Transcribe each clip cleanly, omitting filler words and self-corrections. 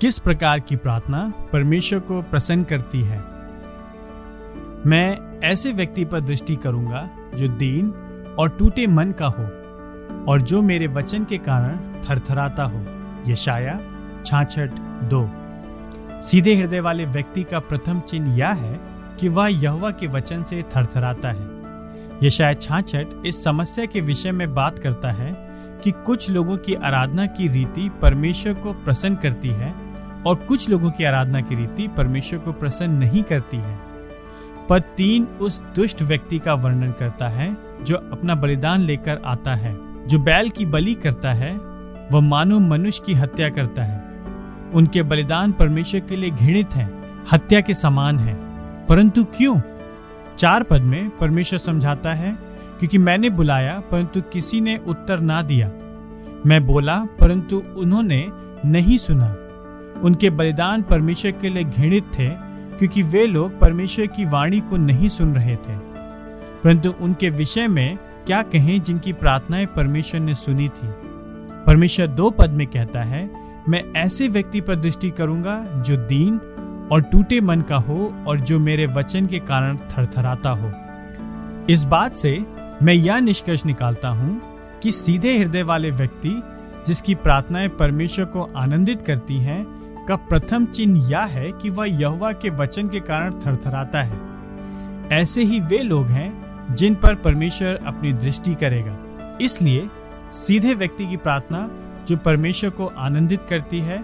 किस प्रकार की प्रार्थना परमेश्वर को प्रसन्न करती है। मैं ऐसे व्यक्ति पर दृष्टि करूंगा जो दीन और टूटे मन का हो और जो मेरे वचन के कारण थरथराता हो। यशायाह 66:2। सीधे हृदय वाले व्यक्ति का प्रथम चिन्ह यह है कि वह यहोवा के वचन से थरथराता है। यशायाह 66 इस समस्या के विषय में बात करता है कि कुछ लोगों की आराधना की रीति परमेश्वर को प्रसन्न करती है और कुछ लोगों की आराधना की रीति परमेश्वर को प्रसन्न नहीं करती है। पद 3 उस दुष्ट व्यक्ति का वर्णन करता है जो अपना बलिदान लेकर आता है, जो बैल की बलि करता है, वह मानव मनुष्य की हत्या करता है। उनके बलिदान परमेश्वर के लिए घृणित हैं, हत्या के समान हैं। परंतु क्यों? 4 पद में परमेश्वर समझाता है, क्योंकि मैंने बुलाया परंतु किसी ने उत्तर ना दिया, मैं बोला परंतु उन्होंने नहीं सुना। उनके बलिदान परमेश्वर के लिए घृणित थे क्योंकि वे लोग परमेश्वर की वाणी को नहीं सुन रहे थे। परंतु उनके विषय में क्या कहें जिनकी प्रार्थनाएं परमेश्वर ने सुनी थी। परमेश्वर 2 पद में कहता है, मैं ऐसे व्यक्ति पर दृष्टि करूंगा जो दीन और टूटे मन का हो और जो मेरे वचन के कारण थरथराता हो। इस बात से मैं यह निष्कर्ष निकालता हूँ कि सीधे हृदय वाले व्यक्ति जिसकी प्रार्थनाएं परमेश्वर को आनंदित करती हैं का प्रथम चिन्ह यह है कि वह यहोवा के वचन के कारण थरथराता है। ऐसे ही वे लोग हैं जिन पर परमेश्वर अपनी दृष्टि करेगा। इसलिए सीधे व्यक्ति की प्रार्थना जो परमेश्वर को आनंदित करती है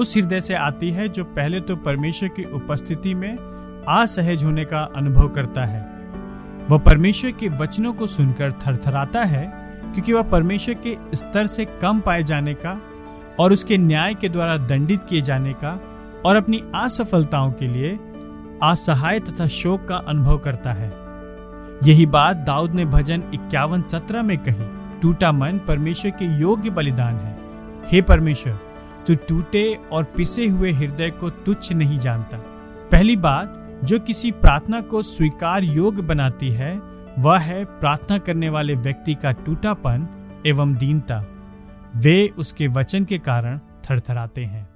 उस हृदय से आती है जो पहले तो परमेश्वर की उपस्थिति में असहज होने का अनुभव करता है। वह परमेश्वर के वचनों को सुनकर थरथराता है क्योंकि वह परमेश्वर के स्तर से कम पाए जाने का और उसके न्याय के द्वारा दंडित किए जाने का और अपनी असफलताओं के लिए असहाय तथा शोक का अनुभव करता है। यही बात दाऊद ने भजन 51:17 में कही, टूटा मन परमेश्वर के योग्य बलिदान है। हे परमेश्वर, तू टूटे और पिसे हुए हृदय को तुच्छ नहीं जानता। पहली बात जो किसी प्रार्थना को स्वीकार योग्य बनाती है वह है प्रार्थना करने वाले व्यक्ति का टूटापन एवं दीनता। वे उसके वचन के कारण थरथराते हैं।